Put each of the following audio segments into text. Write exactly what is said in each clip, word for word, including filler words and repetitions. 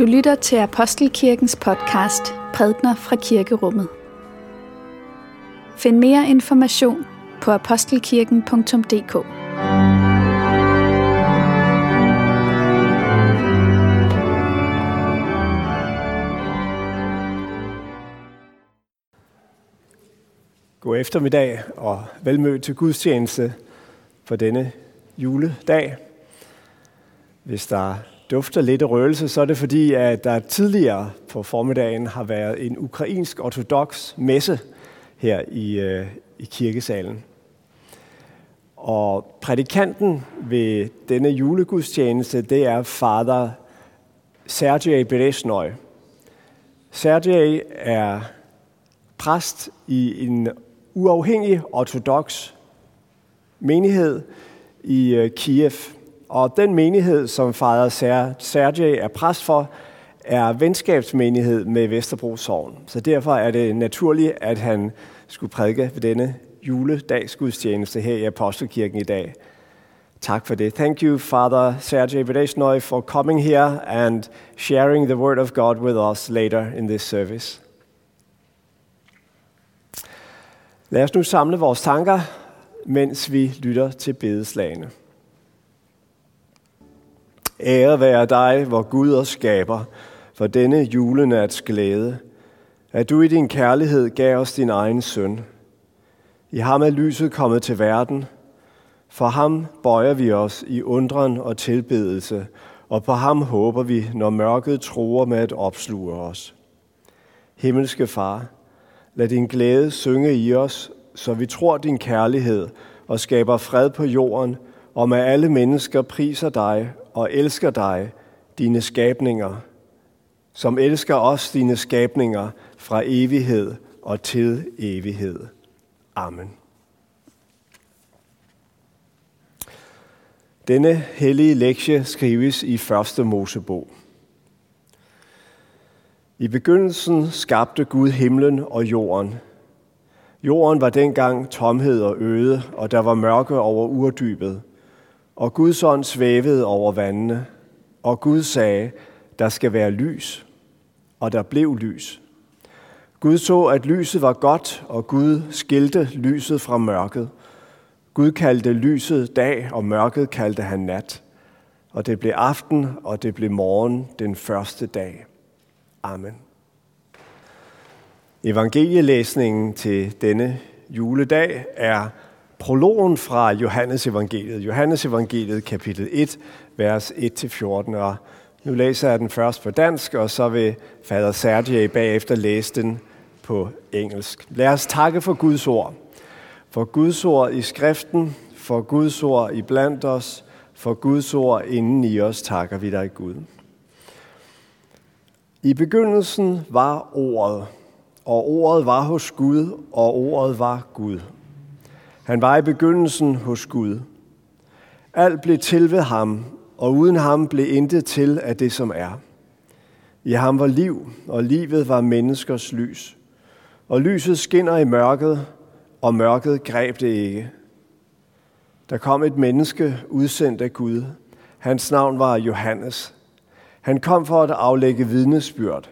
Du lytter til Apostelkirkens podcast Prædikner fra Kirkerummet. Find mere information på apostelkirken punktum d k. God eftermiddag og velmødt til gudstjeneste på denne juledag. Hvis der dufter lidt af røgelse, så er det fordi, at der tidligere på formiddagen har været en ukrainsk ortodoks messe her i, øh, i kirkesalen. Og prædikanten ved denne julegudstjeneste, det er fader Sergei Beresnoi. Sergei er præst i en uafhængig ortodoks menighed i øh, Kiev. Og den menighed, som fader Sergei er præst for, er venskabsmenighed med Vesterbro sogn. Så derfor er det naturligt, at han skulle prædike ved denne juledagsgudstjeneste her i Apostelkirken i dag. Tak for det. Thank you, Father Sergei Beresnoi, for coming here and sharing the word of God with us later in this service. Lad os nu samle vores tanker, mens vi lytter til bedeslagene. Ære være dig, vor Gud og skaber, for denne julenats glæde, at du i din kærlighed gav os din egen søn. I ham er lyset kommet til verden. For ham bøjer vi os i undren og tilbedelse, og på ham håber vi, når mørket truer med at opsluge os. Himmelske Far, lad din glæde synge i os, så vi tror din kærlighed og skaber fred på jorden, og med alle mennesker priser dig og elsker dig, dine skabninger, som elsker os, dine skabninger, fra evighed og til evighed. Amen. Denne hellige lektie skrives i første Mosebog. I begyndelsen skabte Gud himlen og jorden. Jorden var dengang tomhed og øde, og der var mørke over urdybet. Og Guds ånd svævede over vandene, og Gud sagde, der skal være lys, og der blev lys. Gud så, at lyset var godt, og Gud skilte lyset fra mørket. Gud kaldte lyset dag, og mørket kaldte han nat. Og det blev aften, og det blev morgen den første dag. Amen. Evangelielæsningen til denne juledag er prologen fra Johannesevangeliet, Johannesevangeliet kapitel et, vers et til fjorten. Og nu læser jeg den først på dansk, og så vil fader Sergei bagefter læse den på engelsk. Lad os takke for Guds ord. For Guds ord i skriften, for Guds ord i blandt os, for Guds ord inden i os takker vi dig, Gud. I begyndelsen var ordet, og ordet var hos Gud, og ordet var Gud. Han var i begyndelsen hos Gud. Alt blev til ved ham, og uden ham blev intet til af det, som er. I ham var liv, og livet var menneskers lys. Og lyset skinner i mørket, og mørket greb det ikke. Der kom et menneske udsendt af Gud. Hans navn var Johannes. Han kom for at aflægge vidnesbyrd.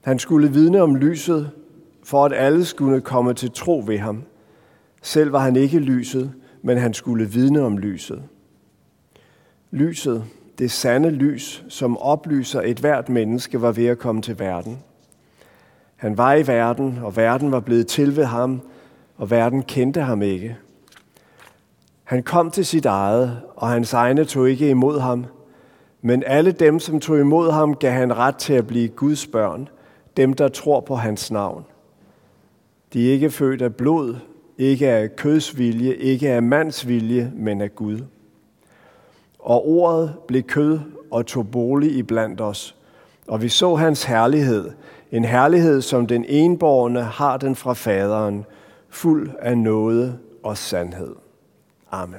Han skulle vidne om lyset, for at alle skulle komme til tro ved ham. Selv var han ikke lyset, men han skulle vidne om lyset. Lyset, det sande lys, som oplyser et hvert menneske, var ved at komme til verden. Han var i verden, og verden var blevet til ved ham, og verden kendte ham ikke. Han kom til sit eget, og hans egne tog ikke imod ham. Men alle dem, som tog imod ham, gav han ret til at blive Guds børn, dem, der tror på hans navn. De er ikke født af blod, ikke af kødsvilje, ikke af mandsvilje, men af Gud. Og ordet blev kød og tog bolig iblandt os, og vi så hans herlighed, en herlighed, som den enbårne har den fra faderen, fuld af nåde og sandhed. Amen.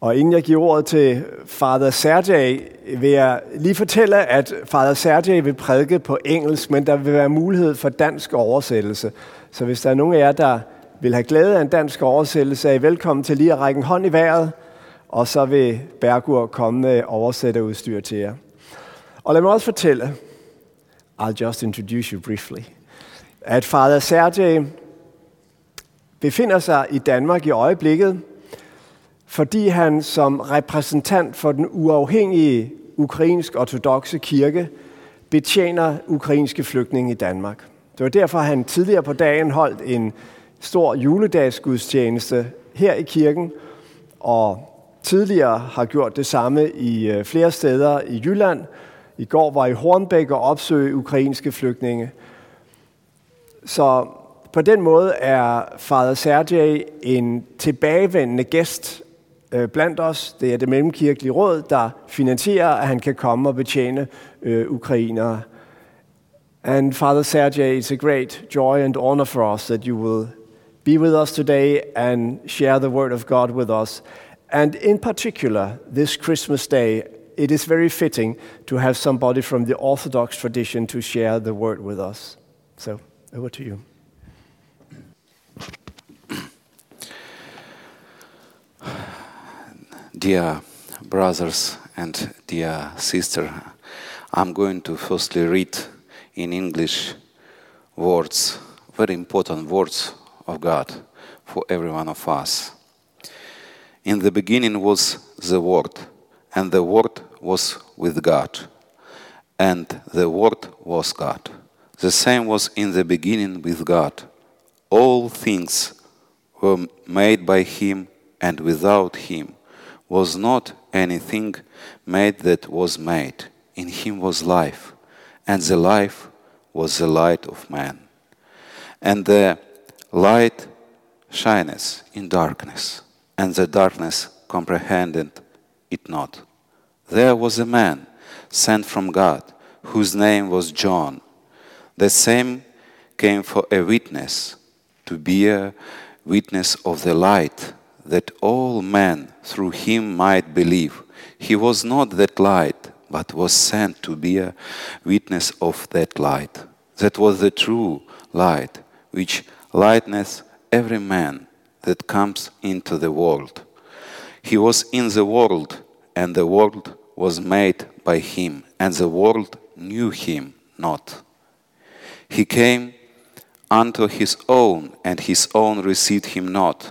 Og inden jeg giver ordet til fader Sergei, vil jeg lige fortælle, at fader Sergei vil prædike på engelsk, men der vil være mulighed for dansk oversættelse. Så hvis der er nogen af jer, der vil have glæde af en dansk oversættelse, er I velkommen til lige at række en hånd i vejret, og så vil Bergur komme med oversætterudstyr til jer. Og lad mig også fortælle, I'll just introduce you briefly, at fader Sergei befinder sig i Danmark i øjeblikket, fordi han som repræsentant for den uafhængige ukrainsk-ortodokse kirke betjener ukrainske flygtninge i Danmark. Det var derfor, han tidligere på dagen holdt en stor juledagsgudstjeneste her i kirken, og tidligere har gjort det samme i flere steder i Jylland. I går var i Hornbæk og opsøge ukrainske flygtninge. Så på den måde er fader Sergei en tilbagevendende gæst blandt os. Det er det mellemkirkelige råd, der finansierer, at han kan komme og betjene øh, ukrainere. And Father Sergei, it's a great joy and honor for us that you will be with us today and share the word of God with us. And in particular, this Christmas day, it is very fitting to have somebody from the Orthodox tradition to share the word with us. So, over to you. Dear brothers and dear sister, I'm going to firstly read in English words, very important words of God for every one of us. In the beginning was the Word, and the Word was with God, and the Word was God. The same was in the beginning with God. All things were made by Him, and without Him was not anything made that was made. In Him was life, and the life was the light of man. And the light shineth in darkness, and the darkness comprehended it not. There was a man sent from God, whose name was John. The same came for a witness, to be a witness of the light, that all men through him might believe. He was not that light, but was sent to be a witness of that light. That was the true light, which lighteneth every man that comes into the world. He was in the world, and the world was made by him, and the world knew him not. He came unto his own, and his own received him not.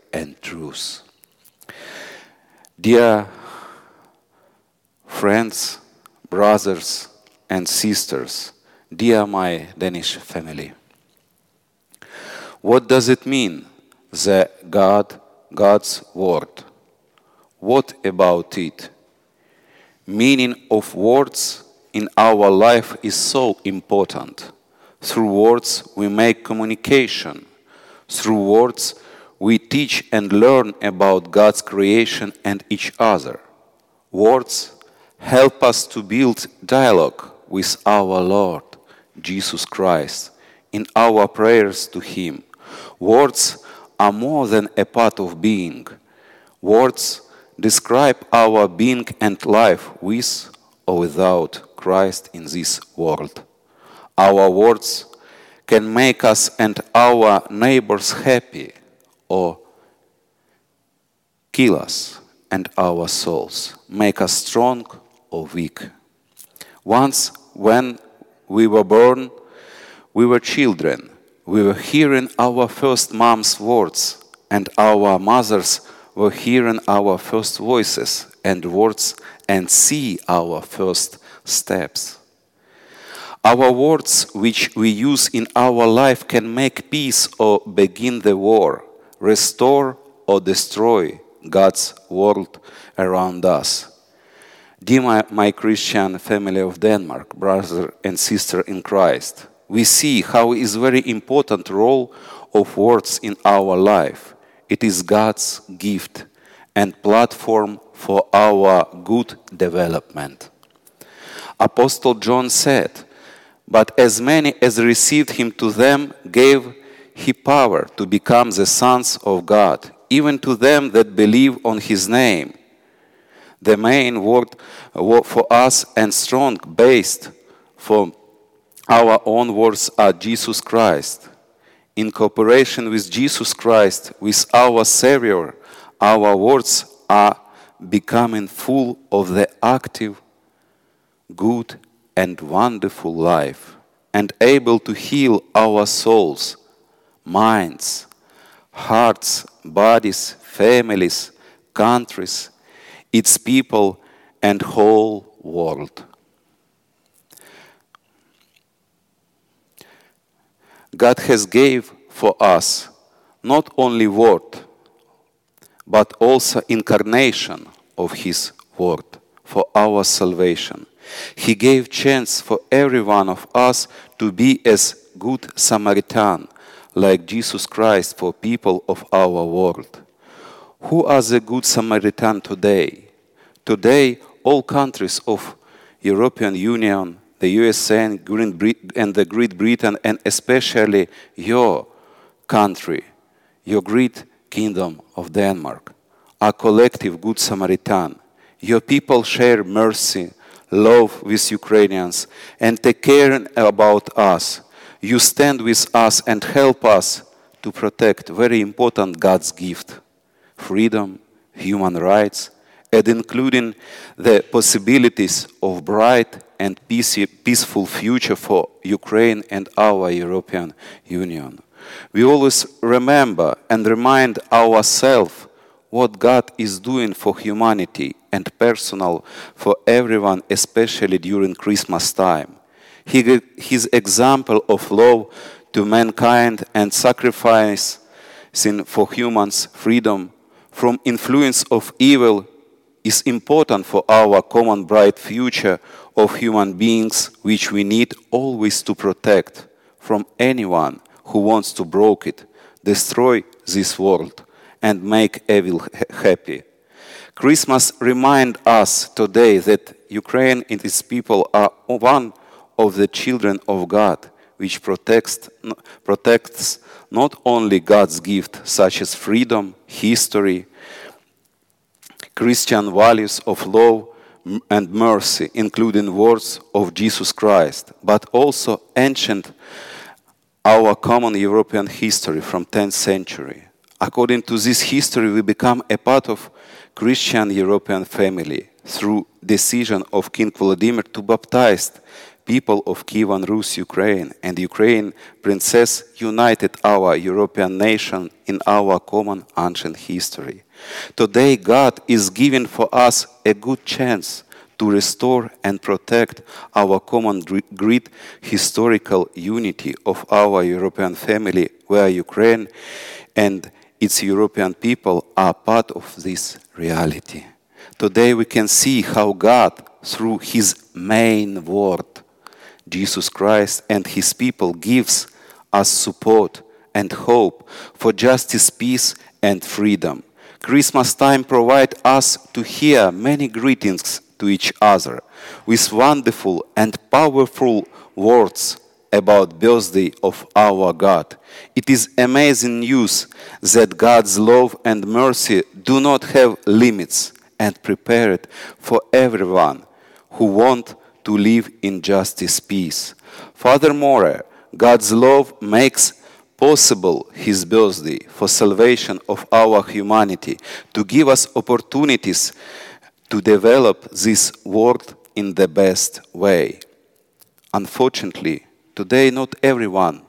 and truth. Dear friends, brothers and sisters, dear my Danish family, what does it mean, the God, God's word? What about it? Meaning of words in our life is so important. Through words we make communication. Through words we teach and learn about God's creation and each other. Words help us to build dialogue with our Lord Jesus Christ in our prayers to Him. Words are more than a part of being. Words describe our being and life with or without Christ in this world. Our words can make us and our neighbors happy, or kill us and our souls, make us strong or weak. Once, when we were born, we were children. We were hearing our first mom's words, and our mothers were hearing our first voices and words, and see our first steps. Our words which we use in our life can make peace or begin the war, restore or destroy God's world around us. Dear my, my Christian family of Denmark, brother and sister in Christ, we see how is very important role of words in our life. It is God's gift and platform for our good development. Apostle John said, but as many as received him, to them gave he power to become the sons of God, even to them that believe on his name. The main word for us and strong based for our own words are Jesus Christ. In cooperation with Jesus Christ, with our Savior, our words are becoming full of the active, good and wonderful life, and able to heal our souls, minds, hearts, bodies, families, countries, its people and whole world. God has gave for us not only word, but also incarnation of his word for our salvation. He gave chance for every one of us to be as good Samaritan, like Jesus Christ for people of our world. Who are the good Samaritan today? Today, all countries of European Union, the U S A and the Great Britain, and especially your country, your great kingdom of Denmark, are collective good Samaritan. Your people share mercy, love with Ukrainians, and take care about us. You stand with us and help us to protect very important God's gift, freedom, human rights, and including the possibilities of bright and peaceful future for Ukraine and our European Union. We always remember and remind ourselves what God is doing for humanity and personal for everyone, especially during Christmas time. He, his example of love to mankind and sacrifice for humans' freedom from influence of evil is important for our common bright future of human beings, which we need always to protect from anyone who wants to break it, destroy this world, and make evil happy. Christmas reminds us today that Ukraine and its people are one of the children of God, which protects, protects not only God's gift, such as freedom, history, Christian values of love and mercy, including words of Jesus Christ, but also ancient, our common European history from tenth century. According to this history, we become a part of Christian European family through decision of King Vladimir to baptize people of Kievan Rus', Ukraine, and Ukraine Princess united our European nation in our common ancient history. Today, God is giving for us a good chance to restore and protect our common great historical unity of our European family, where Ukraine and its European people are part of this reality. Today we can see how God, through his main word, Jesus Christ, and his people, gives us support and hope for justice, peace, and freedom. Christmas time provides us to hear many greetings to each other with wonderful and powerful words about birthday of our God. It is amazing news that God's love and mercy do not have limits and prepare it for everyone who want to live in justice, peace. Furthermore, God's love makes possible his birthday for salvation of our humanity, to give us opportunities to develop this world in the best way. Unfortunately, today not everyone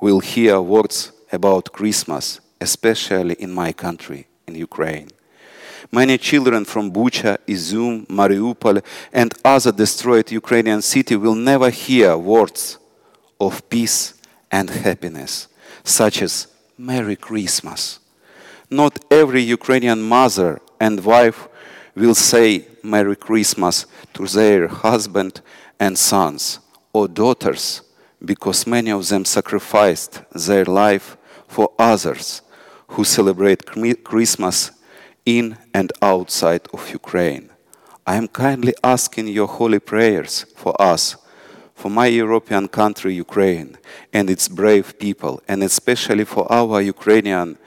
will hear words about Christmas, especially in my country, in Ukraine. Many children from Bucha, Izium, Mariupol, and other destroyed Ukrainian cities will never hear words of peace and happiness, such as Merry Christmas. Not every Ukrainian mother and wife will say Merry Christmas to their husband and sons or daughters, because many of them sacrificed their life for others who celebrate Christmas in and outside of Ukraine. I am kindly asking your holy prayers for us, for my European country, Ukraine, and its brave people, and especially for our Ukrainian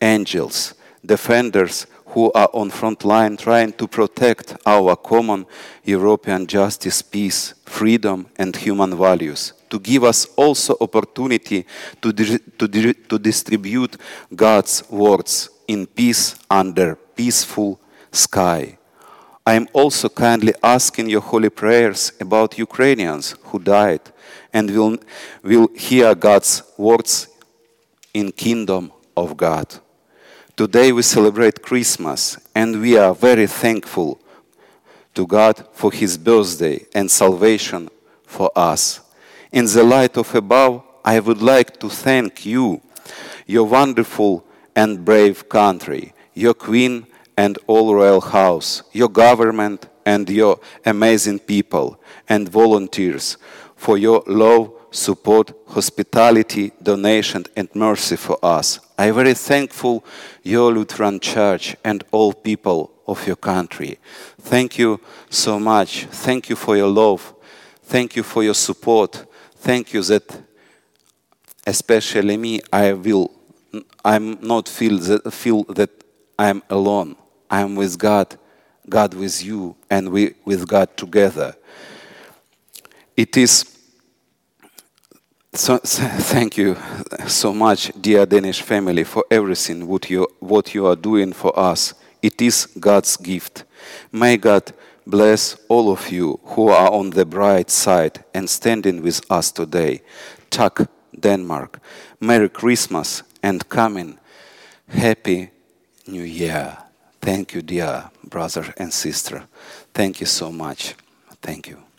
angels, defenders who are on front line trying to protect our common European justice, peace, freedom, and human values, to give us also opportunity to, di- to, di- to distribute God's words in peace under peaceful sky. I am also kindly asking your holy prayers about Ukrainians who died and will, will hear God's words in kingdom of God. Today we celebrate Christmas and we are very thankful to God for His birthday and salvation for us. In the light of above, I would like to thank you, your wonderful and brave country, your Queen and all royal house, your government and your amazing people and volunteers for your love, support, hospitality, donation, and mercy for us. I am very thankful your Lutheran Church and all people of your country. Thank you so much. Thank you for your love. Thank you for your support. Thank you that, especially me, I will. I'm not feel that, feel that I'm alone. I'm with God, God with you, and we with God together. It is. So, thank you so much, dear Danish family, for everything what you, what you are doing for us. It is God's gift. May God bless all of you who are on the bright side and standing with us today. Tak, Denmark. Merry Christmas and coming Happy New Year. Thank you, dear brother and sister. Thank you so much. Thank you.